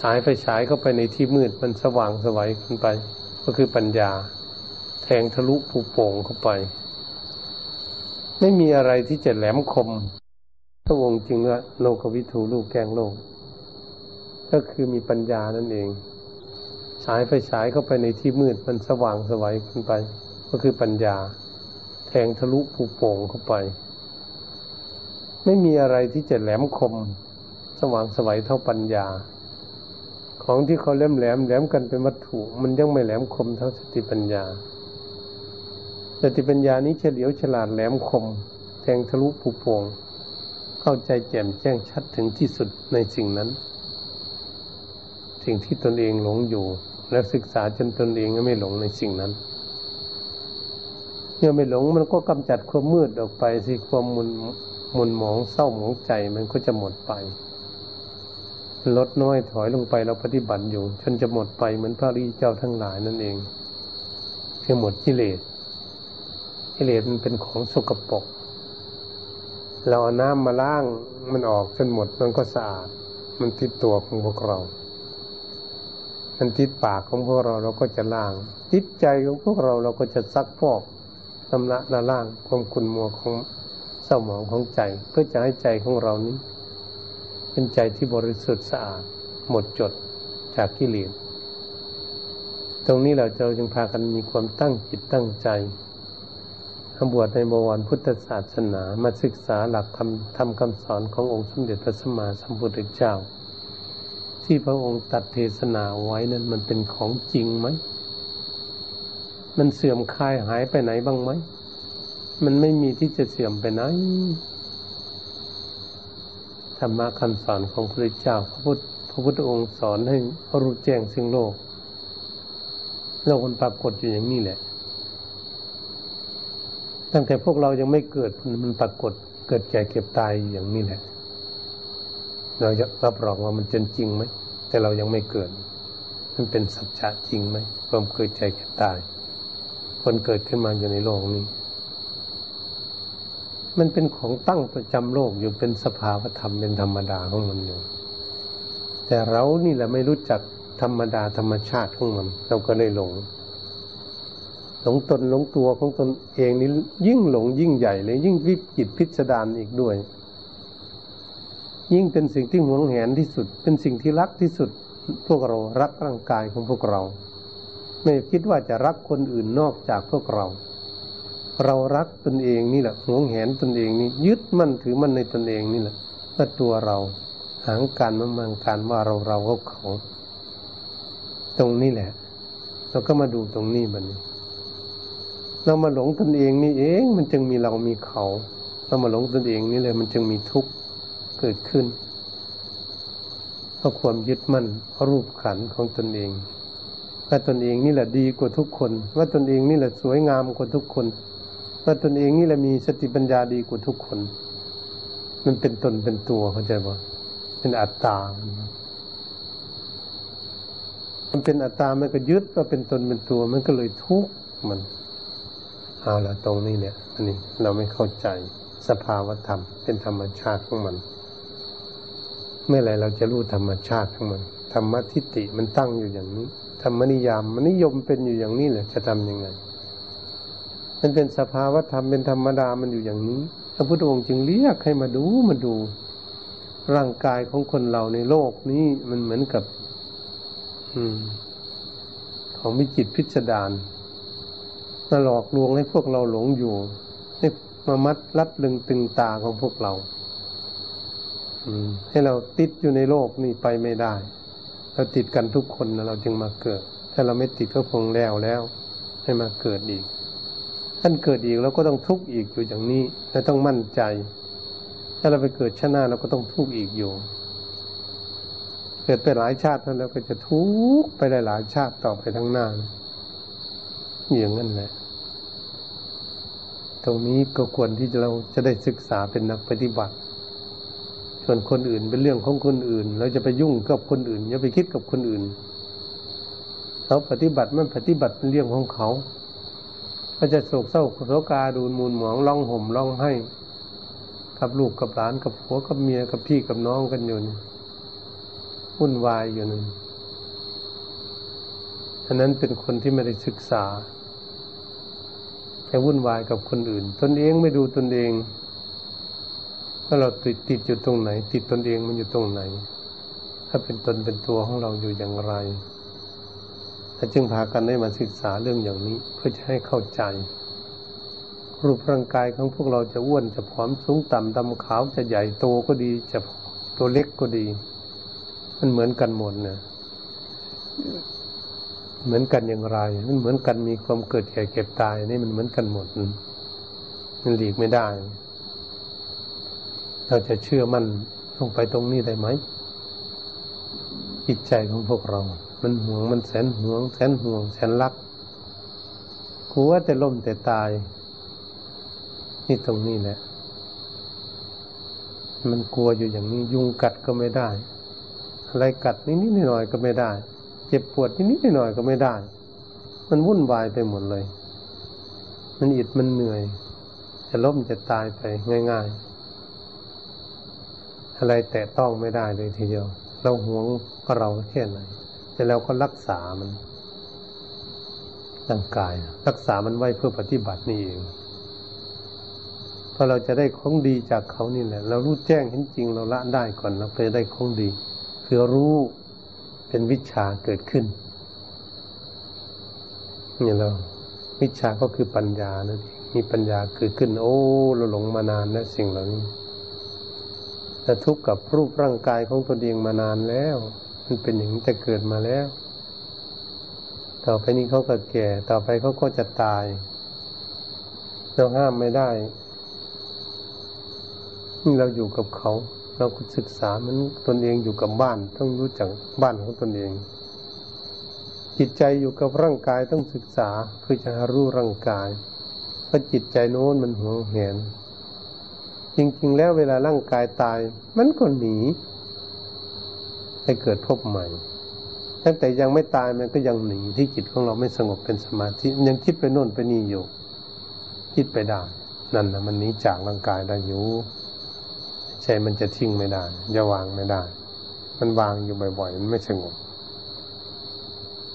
ฉายไฟฉายเข้าไปในที่มืดมันสว่างสวัยขึ้นไปก็คือปัญญา แทงทะลุผูโป่งเข้าไปไม่มีอะไรที่จะแหลมคมพระองค์จริงว่าโลกวิถูลูกแกงโลกก็คือมีปัญญานั่นเองฉายไฟฉายเข้าไปในที่มืดมันสว่างสวัยขึ้นไปก็คือปัญญาแทงทะลุผูโป่งเข้าไปไม่มีอะไรที่จะแหลมคมสว่างสวัยเท่าปัญญาของที่เขาแหลมกันเป็นวัตถุมันยังไม่แหลมคมเท่าสติปัญญาสติปัญญานี้เฉลียวฉลาดแหลมคมแทงทะลุผูโป่งเข้าใจแจ่มแจ้งชัดถึงที่สุดในสิ่งนั้นสิ่งที่ตนเองหลงอยู่และศึกษาจนตนเองก็ไม่หลงในสิ่งนั้นเมื่อไม่หลงมันก็กำจัดความมืดออกไปสิความมุนหมองเศร้าหมองใจมันก็จะหมดไปลดน้อยถอยลงไปเราปฏิบัติอยู่จนจะหมดไปเหมือนพระอริยเจ้าทั้งหลายนั่นเองคือหมดกิเลสกิเลสมันเป็นของสกปรกเราเอาน้ำมาล้างมันออกจนหมดมันก็สะอาดมันติดตัวของพวกเรามันติดปากของพวกเราเราก็จะล้างติดใจของพวกเราเราก็จะซักพอกชำระละล้างความขุ่นมัวของเศร้าหมองของใจเพื่อจะให้ใจของเรานี้เป็นใจที่บริสุทธิ์สะอาดหมดจดจากกิเลสตรงนี้เราจะจึงพากันมีความตั้งจิตตั้งใจบวชในบวรพุทธศาสนามาศึกษาหลักธรรมคำสอนขององค์สมเด็จพระสัมมาสัมพุทธเจ้าที่พระองค์ตรัสเทศนาไว้นั้นมันเป็นของจริงไหมมันเสื่อมคลายหายไปไหนบ้างไหมมันไม่มีที่จะเสื่อมไปไหนธรรมะคำสอนของพระพุทธเจ้าพระพุทธองค์สอนให้รู้แจ้งซึ่งโลกแล้วมันปรากฏอยู่อย่างนี้แหละตั้งแต่พวกเรายังไม่เกิดมันปรากฏเกิดแก่เก็บตายอย่างนี้แหละเราจะรับรองว่ามันเป็นจริงไหมแต่เรายังไม่เกิดมันเป็นสัจจะจริงไหมความเกิดแก่เก็บตายคนเกิดขึ้นมาอยู่ในโลกนี้มันเป็นของตั้งประจำโลกอยู่เป็นสภาวธรรมเป็นธรรมดาของมันอยู่แต่เรานี่แหละไม่รู้จักธรรมดาธรรมชาติของมันเราก็เลยหลงตนหลงตัวของตนเองนี่ยิ่งหลงยิ่งใหญ่เลยยิ่งวิจิตรพิสดารอีกด้วยยิ่งเป็นสิ่งที่หวงแหนที่สุดเป็นสิ่งที่รักที่สุดพวกเรารักร่างกายของพวกเราไม่คิดว่าจะรักคนอื่นนอกจากพวกเราเรารักตนเองนี่แหละหวงแหนตนเองนี่ยึดมั่นถือมั่นในตนเองนี่แหละว่าตัวเราหางการมั่งการว่าเราเขาตรงนี้แหละเราก็มาดูตรงนี้บัดนี้เรามาหลงตนเองนี่เองมันจึงมีเรามีเขาเรามาหลงตนเองนี่เลยมันจึงมีทุกข์เกิดขึ้นเพราะความยึดมั่นรูปขันธ์ของตนเองว่าตนเองนี่แหละดีกว่าทุกคนว่าตนเองนี่แหละสวยงามกว่าทุกคนว่าตนเองนี่แหละมีสติปัญญาดีกว่าทุกคนมันเป็นตนเป็นตัวเข้าใจป่ะเป็นอัตตามันเป็นอัตตามันก็ยึดว่าเป็นตนเป็นตัวมันก็เลยทุกข์มันเอาละตรงนี้เนี่ยอันนี้เราไม่เข้าใจสภาวธรรมเป็นธรรมชาติของมันเมื่อไหร่เราจะรู้ธรรมชาติของมันธรรมทิฏฐิมันตั้งอยู่อย่างนี้ธรรมนิยามมันนิยมเป็นอยู่อย่างนี้แหละจะทำยังไงมันเป็นสภาวธรรมเป็นธรรมดามันอยู่อย่างนี้พระพุทธองค์จึงเรียกให้มาดูร่างกายของคนเราในโลกนี้มันเหมือนกับของวิจิตรพิสดารมาหลอกลวงให้พวกเราหลงอยู่ให้มามัดรัดลึงตึงตาของพวกเราให้เราติดอยู่ในโลกนี้ไปไม่ได้เราติดกันทุกคนนะเราจึงมาเกิดถ้าเราไม่ติดก็คงแล้วให้มาเกิดอีกท่านเกิดอีกเราก็ต้องทุกข์อีกอยู่อย่างนี้เราต้องมั่นใจถ้าเราไปเกิดชาติหน้าเราก็ต้องทุกข์อีกอยู่เกิดไปหลายชาติแล้วเราก็จะทุกข์ไปหลายชาติต่อไปทั้งหน้าอย่างนั้นแหละตรงนี้ก็ควรที่เราจะได้ศึกษาเป็นนักปฏิบัติส่วนคนอื่นเป็นเรื่องของคนอื่นเราจะไปยุ่งกับคนอื่นอย่าไปคิดกับคนอื่นเขาปฏิบัติมันปฏิบัติเป็นเรื่องของเขาเขาจะโศกเศร้าโศกาดูนมูลหมองร้องห่มร้องไห้กับลูกกับหลานกับผัวกับเมียกับพี่กับน้องกันอยู่นี่วุ่นวายอยู่นี่อันนั้นเป็นคนที่ไม่ได้ศึกษา แต่วุ่นวายกับคนอื่นตนเองไม่ดูตนเองถ้าเราติดอยู่ตรงไหนติดตนเองมันอยู่ตรงไหนถ้าเป็นตนเป็นตัวของเราอยู่อย่างไรจึงพากันได้มาศึกษาเรื่องอย่างนี้เพื่อจะให้เข้าใจรูปร่างกายของพวกเราจะอ้วนจะผอมสูงต่ำดำขาวจะใหญ่โตก็ดีจะตัวเล็กก็ดีมันเหมือนกันหมดนะเหมือนกันอย่างไรมันเหมือนกันมีความเกิดแก่เก็บตายนี่มันเหมือนกันหมดมันหลีกไม่ได้เราจะเชื่อมั่นลงไปตรงนี้ได้ไหมจิตใจของพวกเรามันห่วงมันแสนห่วงแสนห่วงแสนรักกลัวแต่ล้มแต่ตายนี่ตรงนี้แหละมันกลัวอยู่อย่างนี้ยุงกัดก็ไม่ได้อะไรกัดนิดๆหน่อยๆก็ไม่ได้เจ็บปวดนิดๆหน่อยๆก็ไม่ได้มันวุ่นวายไปหมดเลยมันอิดมันเหนื่อยจะล้มจะตายไปง่ายๆอะไรแตะต้องไม่ได้เลยทีเดียวเราหวงเราแค่ไหนแต่เราก็รักษามันร่างกายรักษามันไว้เพื่อปฏิบัตินี่เองพอเราจะได้ของดีจากเขานี่แหละเรารู้แจ้งเห็นจริงเราละได้ก่อนเราไปได้ของดีคือรู้เป็นวิชาเกิดขึ้นนี่เราวิชาก็คือปัญญานะมีปัญญาเกิดขึ้นโอ้เราหลงมานานแล้วสิ่งเหล่านี้เราทุกข์กับรูปร่างกายของตัวเองมานานแล้วมันเป็นอย่างนี้แต่เกิดมาแล้วต่อไปนี้เขาก็แก่ต่อไปเขาก็จะตายเราห้ามไม่ได้เราอยู่กับเขาเราศึกษามันตนเองอยู่กับบ้านต้องรู้จักบ้านของตนเองจิตใจอยู่กับร่างกายต้องศึกษาเพื่อจะรู้ร่างกายเพราะจิตใจโน้นมันหวงแหนจริงๆแล้วเวลาร่างกายตายมันก็หนีให้เกิดพบใหม่ตั้งแต่ยังไม่ตายมันก็ยังหนีที่จิตของเราไม่สงบเป็นสมาธิยังคิดไปโน่นไปนี่อยู่คิดไปได้นั่นนะมันหนีจากร่างกายได้อยู่ใจมันจะทิ้งไม่ได้จะวางไม่ได้มันวางอยู่บ่อยๆมันไม่สงบ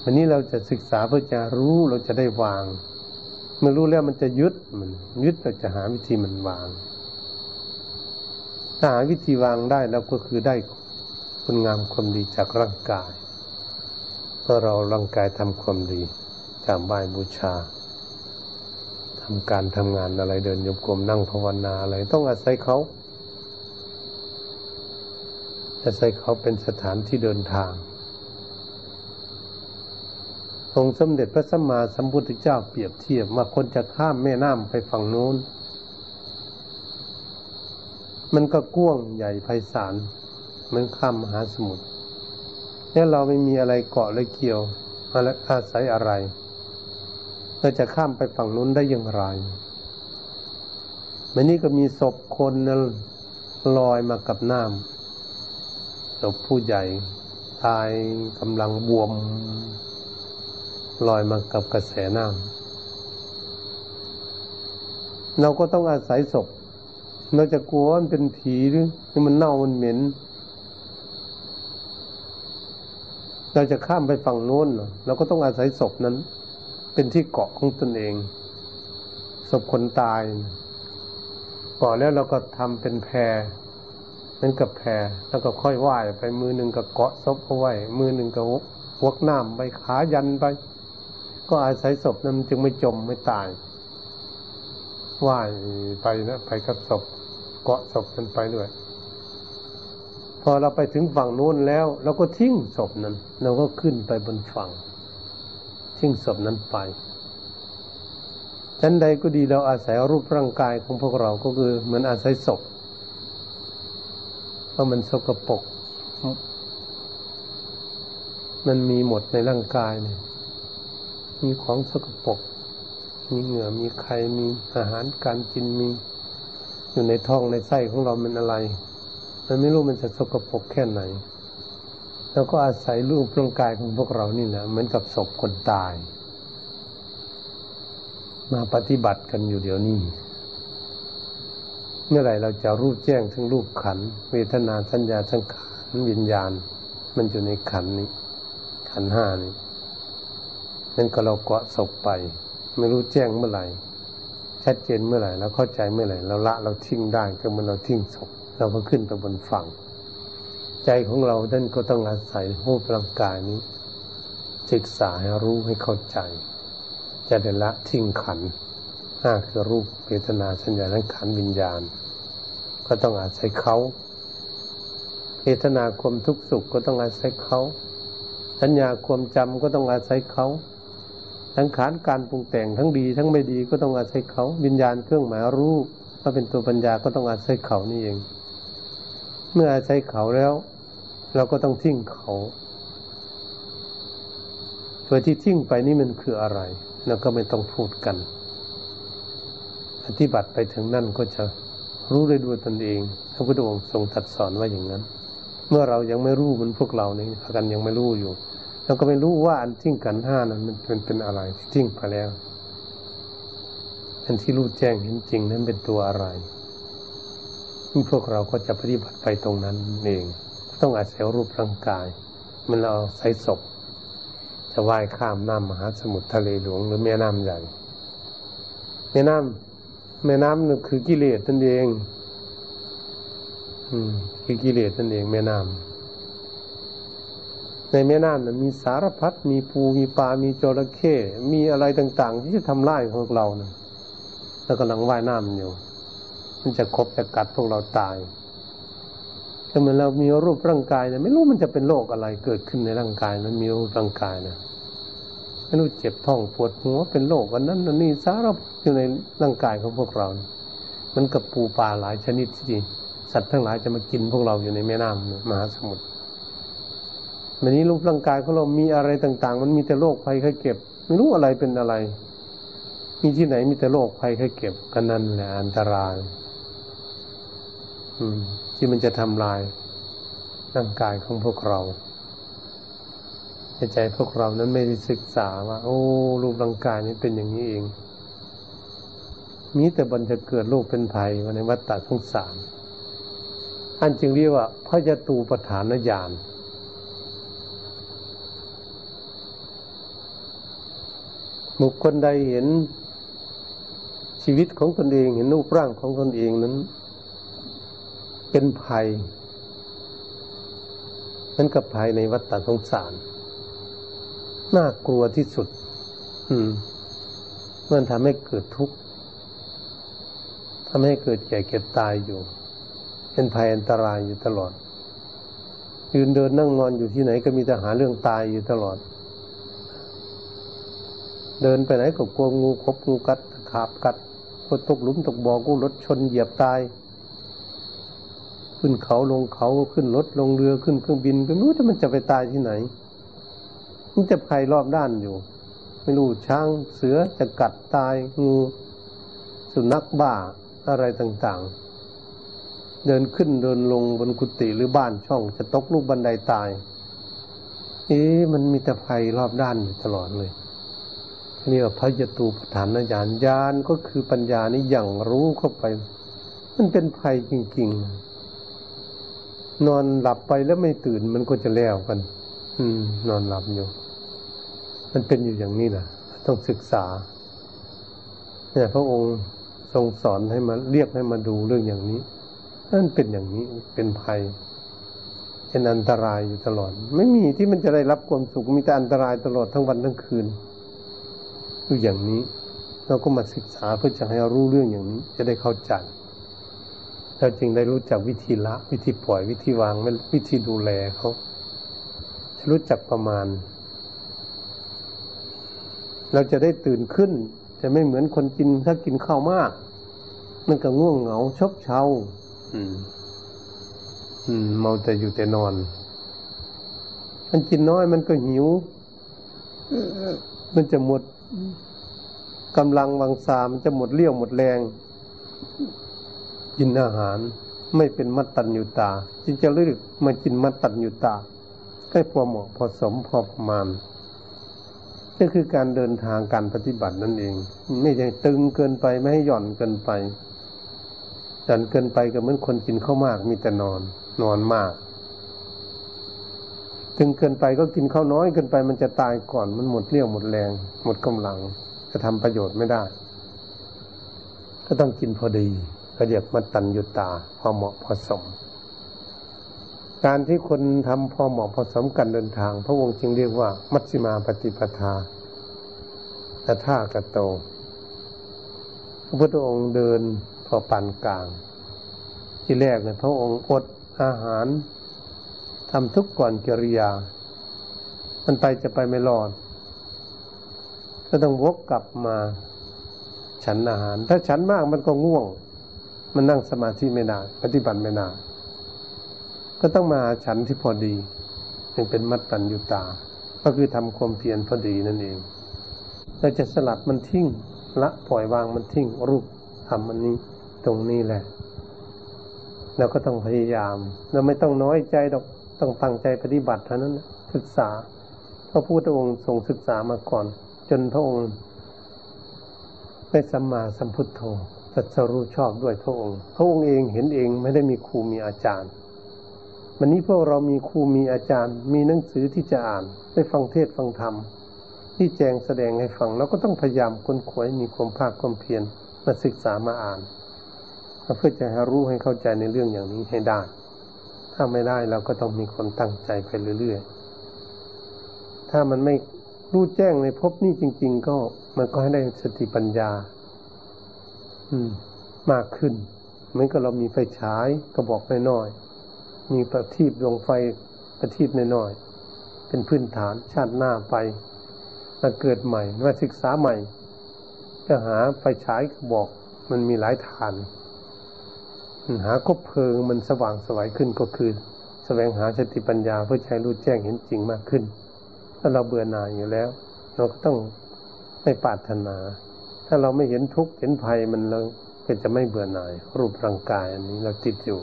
วันนี้เราจะศึกษาเพื่อจะรู้เราจะได้วางเมื่อรู้แล้วมันจะยึดเราจะหาวิธีมันวางถ้าหาวิธีวางได้เราก็คือได้คุณงามความดีจากร่างกายเพราะเราร่างกายทำความดีทำบายบูชาทำการทำงานอะไรเดินโยมกลมนั่งภาวนาอะไรต้องอาศัยเขาเป็นสถานที่เดินทางองค์สมเด็จพระสัมมาสัมพุทธเจ้าเปรียบเทียบว่าคนจะข้ามแม่น้ำไปฝั่งโน้นมันก็กว้างใหญ่ไพศาลมันข้ามมหาสมุทรแล้วเราไม่มีอะไรเกาะและเกี่ยวและอาศัยอะไรเราจะข้ามไปฝั่งนู้นได้อย่างไรวันนี้ก็มีศพคนลอยมากับน้ำศพผู้ใหญ่ตายกำลังบวมลอยมากับกระแสน้ำเราก็ต้องอาศัยศพเราจะกลัวมันเป็นผีหรือมันเน่ามันเหม็นเราจะข้ามไปฝั่งโน้นเราก็ต้องอาศัยศพนั้นเป็นที่เกาะของตนเองศพคนตายก่อนแล้วเราก็ทำเป็นแพนั้นกับแพแล้วก็ค่อยว่ายไปมือหนึ่งก็เกาะศพเอาไว้มือหนึ่งก็วกน้ำไปขายันไปก็อาศัยศพนั้นจึงไม่จมไม่ตายว่ายไปนะไปกับศพเกาะศพนั้นไปด้วยพอเราไปถึงฝั่งโน้นแล้วเราก็ทิ้งศพนั้นเราก็ขึ้นไปบนฝั่งทิ้งศพนั้นไปชั้นใดก็ดีเราอาศัยรูปร่างกายของพวกเราก็คือเหมือนอาศัยศพเพราะมันสกปรกมันมีหมดในร่างกายเนี่ยมีของสกปรกมีเหงื่อมีไข่มีอาหารการกินมีอยู่ในท้องในไส้ของเราเป็นอะไรมันไม่รู้มันจะสกปรกแค่ไหนแล้วก็อาศัยรูปร่างกายของพวกเรานี่แหละเหมือนกับศพคนตายมาปฏิบัติกันอยู่เดี๋ยวนี้เมื่อไหร่เราจะรู้แจ้งถึงรูปขันธ์เวทนาสัญญาสังขารวิญญาณมันอยู่ในขันธ์นี้ขันธ์5นี่นั่นก็เราเกาะศพไปไม่รู้แจ้งเมื่อไหร่ ชัดเจนเมื่อไหร่เราเข้าใจเมื่อไหร่เราละเราทิ้งได้ก็เหมือนเราทิ้งศพเราก็ขึ้นไปบนฝั่งใจของเราท่านก็ต้องอาศัยรูปร่างกายนี้ศึกษาให้รู้ให้เข้าใจจะได้ละทิ้งขันธ์5คือรูปเวทนาสัญญาสังขารวิญญาณก็ต้องอาศัยเขาเวทนาความทุกข์สุขก็ต้องอาศัยเขาสัญญาความจำก็ต้องอาศัยเขาสังขารการปรุงแต่งทั้งดีทั้งไม่ดีก็ต้องอาศัยเขาวิญญาณเครื่องหมายรู้ถ้าเป็นตัวปัญญาก็ต้องอาศัยเขานี่เองเมื่ออาศัยเขาแล้วเราก็ต้องทิ้งเขาตัวที่ทิ้งไปนี่มันคืออะไรเราก็ไม่ต้องพูดกันปฏิบัติไปถึงนั่นก็จะรู้ได้ด้วยตนเองพระพุทธองค์ทรงตรัสสอนว่าอย่างนั้นเมื่อเรายังไม่รู้เหมือนพวกเรานี่พากันยังไม่รู้อยู่เราก็ไม่รู้ว่าอันทิ้งขันธ์ 5นั้นมันเป็นอะไรทิ้งไปแล้วอันที่รู้แจ้งเห็นจริงนั้นเป็นตัวอะไรพวกเราก็จะปฏิบัติไปตรงนั้นเองต้องอาศัยรูปร่างกายมันเราใส่ศพจะว่ายข้ามน้ำมหาสมุทรทะเลหลวงหรือแม่น้ำใหญ่แม่น้ำนั่นคือกิเลสนั่นเองคือกิเลสนั่นเองแม่น้ำในแม่น้ำนั้นมีสารพัดมีปูมีปลามีจระเข้มีอะไรต่างๆที่จะทำร้ายพวกเรานะแล้วกำลังว่ายน้ำอยู่มันจะคบจะกัดพวกเราตายแต่เมื่อเรามีรูปร่างกายนะไม่รู้มันจะเป็นโรคอะไรเกิดขึ้นในร่างกายมันมีรูปร่างกายนะไม่รู้เจ็บท้องปวดหัวเป็นโรคอันนั้นอันนี้สารพัดอยู่ในร่างกายของพวกเรานะมันกับปูปลาหลายชนิดที่สัตว์ทั้งหลายจะมากินพวกเราอยู่ในแม่น้ำนะมหาสมุทรวันนี้รูปร่างกายของเรามีอะไรต่างๆมันมีแต่โรคภัยไข้เจ็บไม่รู้อะไรเป็นอะไรมีที่ไหนมีแต่โรคภัยไข้เจ็บกันนั่นแหละอันตรายที่มันจะทำลายร่างกายของพวกเราใจพวกเรานั้นไม่ได้ศึกษาว่าโอ้รูปร่างกายนี้เป็นอย่างนี้เองมีแต่บันจะเกิดโรคเป็นภัยในวัฏฏะสงสารอันจึงเรียกว่าพยตูปฐานญาณบุคคลใดเห็นชีวิตของตนเองเห็นรูปร่างของตนเองนั้นเป็นภัยนั่นกับภัยในวัฏฏะสงสารน่ากลัวที่สุดมันทำให้เกิดทุกข์ทำให้เกิดแก่เก็บตายอยู่เป็นภัยอันตรายอยู่ตลอดยืนเดินนั่งนอนอยู่ที่ไหนก็มีแต่หาเรื่องตายอยู่ตลอดเดินไปไหนก็กลัวงูคบงูกัดขาบกัดคนตกหลุมตกบ่อกู้รถชนเหยียบตายขึ้นเขาลงเขาขึ้นรถลงเรือขึ้นเครื่องบินก็ไม่รู้จะมันจะไปตายที่ไหนมันจะภัยรอบด้านอยู่ไม่รู้ช้างเสือจะกัดตายงูสุนัขบ้าอะไรต่างๆเดินขึ้นเดินลงบนกุฏิหรือบ้านช่องจะตกลูกบันไดตายมันมีแต่ภัยรอบด้านอยู่ตลอดเลยนี่ว่าพยตูปฐานญาณญาณก็คือปัญญานี่อย่างรู้เข้าไปมันเป็นภัยจริงๆนอนหลับไปแล้วไม่ตื่นมันก็จะแล้วกันนอนหลับอยู่มันเป็นอยู่อย่างนี้นะต้องศึกษาเนี่ยพระองค์ทรงสอนให้มาเรียกให้มาดูเรื่องอย่างนี้นั่นเป็นอย่างนี้เป็นภัยเป็นอันตรายอยู่ตลอดไม่มีที่มันจะได้รับความสุขมีแต่อันตรายตลอดทั้งวันทั้งคืนอยู่อย่างนี้เราก็มาศึกษาเพื่อจะให้รู้เรื่องอย่างนี้จะได้เข้าใจเราจึงได้รู้จักวิธีละวิธีปล่อยวิธีวางวิธีดูแลเขารู้จักประมาณเราจะได้ตื่นขึ้นจะไม่เหมือนคนกินถ้ากินข้าวมากมันก็ง่วงเหงาชบเชาเมาแต่อยู่แต่นอนมันกินน้อยมันก็หิวมันจะหมดกำลังวังสามันจะหมดเรี่ยวหมดแรงกินอาหารไม่เป็นมัตตัญญูตาจึงจะเลือกมากินมัตตัญญูตาให้พอเหมาะพอสมพอประมาณนี่คือการเดินทางการปฏิบัตินั่นเองไม่ใช่ตึงเกินไปไม่ให้หย่อนเกินไปหย่อนเกินไปก็เหมือนคนกินข้าวมากมีแต่นอนมากตึงเกินไปก็กินข้าวน้อยเกินไปมันจะตายก่อนมันหมดเรี่ยวหมดแรงหมดกำลังจะทำประโยชน์ไม่ได้ ก็ต้องกินพอดีเขาเรียกมัตตัญญูตาพอเหมาะพอสมการที่คนทำพอเหมาะพอสมกันเดินทางพระองค์จึงเรียกว่ามัชฌิมาปฏิปทาตถากโตพระพุทธองค์เดินพอปานกลางที่แรกเนี่ยพระองค์อดอาหารทำทุกก่อนกิริยามันไปจะไปไม่รอดก็ต้องวกกลับมาฉันอาหารถ้าฉันมากมันก็ง่วงมันนั่งสมาธิไม่นานปฏิบัติไม่นานก็ต้องมาฉันที่พอดีจึงเป็นมัตตัญญูตาก็คือทำความเพียรพอดีนั่นเองเราจะสลัดมันทิ้งละปล่อยวางมันทิ้งรูปทำมันนี้ตรงนี้แหละเราก็ต้องพยายามเราไม่ต้องน้อยใจดอกต้องตั้งใจปฏิบัติเท่านั้นศึกษาพระพุทธองค์ทรงศึกษามาก่อนจนพระองค์ได้สัมมาสัมพุทโธตรัสรู้ชอบด้วยพระองค์เองเห็นเองไม่ได้มีครูมีอาจารย์วันนี้พวกเรามีครูมีอาจารย์มีหนังสือที่จะอ่านได้ฟังเทศฟังธรรมที่แจงแสดงให้ฟังเราก็ต้องพยายามค้นคว้ามีความภาคความเพียรมาศึกษามาอ่านเพื่อจะให้รู้ให้เข้าใจในเรื่องอย่างนี้ให้ได้ถ้าไม่ได้เราก็ต้องมีความตั้งใจไปเรื่อยๆถ้ามันไม่รู้แจ้งในภพนี้จริงๆก็มันก็ให้ได้สติปัญญามากขึ้นเหมือนกับเรามีไฟฉายกระบอกน้อยๆมีประทีปดวงไฟประทีปน้อยๆเป็นพื้นฐานชาติหน้าไปมาเกิดใหม่มาศึกษาใหม่จะหาไฟฉายกระบอกมันมีหลายฐานหาคบเพลิงมันสว่างสวยขึ้นก็คือแสวงหาสติปัญญาเพื่อใช้รู้แจ้งเห็นจริงมากขึ้นถ้าเราเบื่อหน่ายอยู่แล้วเราก็ต้องไม่ปรารถนาถ้าเราไม่เห็นทุกข์เห็นภัยมันเราก็จะไม่เบื่อหน่ายรูปร่างกายอันนี้เราติดอยู่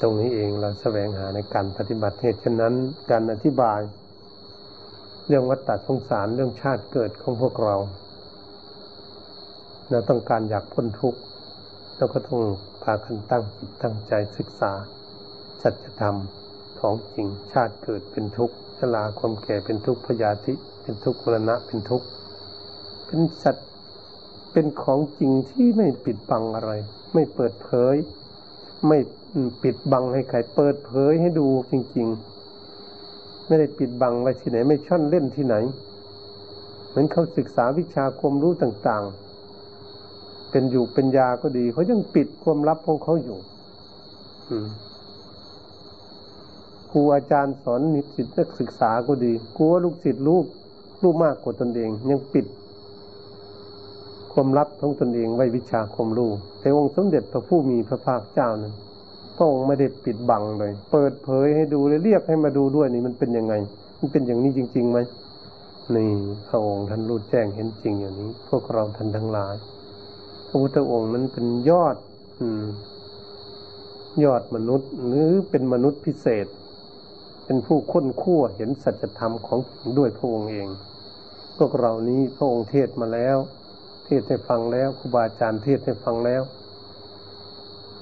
ตรงนี้เองเราแสวงหาในการปฏิบัติเหตุฉะนั้นการอธิบายเรื่องวัฏฏะสงสารเรื่องชาติเกิดของพวกเราเราต้องการอยากพ้นทุกข์เราก็ต้องพากันตั้งจิตตั้งใจศึกษาสัจธรรมของจริงชาติเกิดเป็นทุกข์ชราความแก่เป็นทุกข์พยาธิเป็นทุกข์มรณะเป็นทุกข์เป็นสัจเป็นของจริงที่ไม่ปิดบังอะไรไม่เปิดเผยไม่ปิดบังให้ใครเปิดเผยให้ดูจริงๆไม่ได้ปิดบังไว้ที่ไหนไม่ช่อนเล่นที่ไหนเหมือนเขาศึกษาวิชาความรู้ต่างๆเป็นอยู่เป็นยาก็ดีเขายังปิดความลับของเขาอยู่ครูอาจารย์สอนนิสิตนักศึกษาก็ดีกลัวลูกศิษย์ลูกมากกว่าตนเองยังปิดความลับของตนเองไว้วิชาความรู้แต่องค์สมเด็จพระผู้มีพระภาคเจ้านั้นพระองค์ไม่ได้ปิดบังเลยเปิดเผยให้ดูเลยเรียกให้มาดูด้วยนี่มันเป็นยังไงมันเป็นอย่างนี้จริงๆไหมนี่พระองค์ท่านรู้แจ้งเห็นจริงอย่างนี้พวกเราท่านทั้งหลายพระพุทธองค์นั้นเป็นยอดมนุษย์หรือเป็นมนุษย์พิเศษเป็นผู้ค้นคว้าเห็นสัจธรรมของด้วยพระองค์เองพวกเรานี้พระองค์เทศมาแล้วเทศให้ฟังแล้วครูบาอาจารย์เทศให้ฟังแล้ว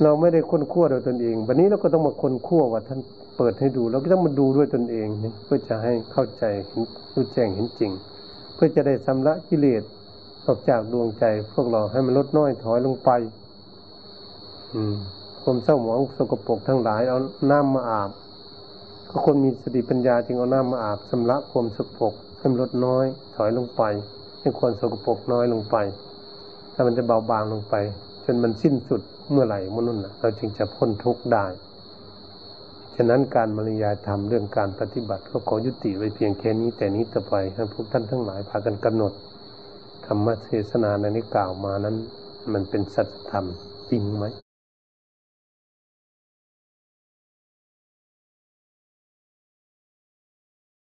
เราไม่ได้ค้นคว้าโดยตนเองวันนี้เราก็ต้องมาค้นคว้าว่าท่านเปิดให้ดูเราก็ต้องมาดูด้วยตนเองเพื่อจะให้เข้าใจรู้แจ้งเห็นจริงเพื่อจะได้ชำระกิเลสออกจากดวงใจพวกเราให้มันลดน้อยถอยลงไปความเศร้าหมองสกปรกทั้งหลายเอาน้ำมาอาบก็คนมีสติปัญญาจึงเอาน้ำมาอาบชำระความสกปรกให้มันลดน้อยถอยลงไปให้ความสกปรกน้อยลงไปถ้ามันจะเบาบางลงไปจนมันสิ้นสุดเมื่อไหร่มนุษย์เราจึงจะพ้นทุกข์ได้ฉะนั้นการบรรยายธรรมเรื่องการปฏิบัติก็ขอยุติไว้เพียงแค่นี้แต่นี้ต่อไปให้พวกท่านทั้งหลายพากันกำหนดธรรมเทศนาในนี้กล่าวมานั้นมันเป็นสัจธรรมจริงไหม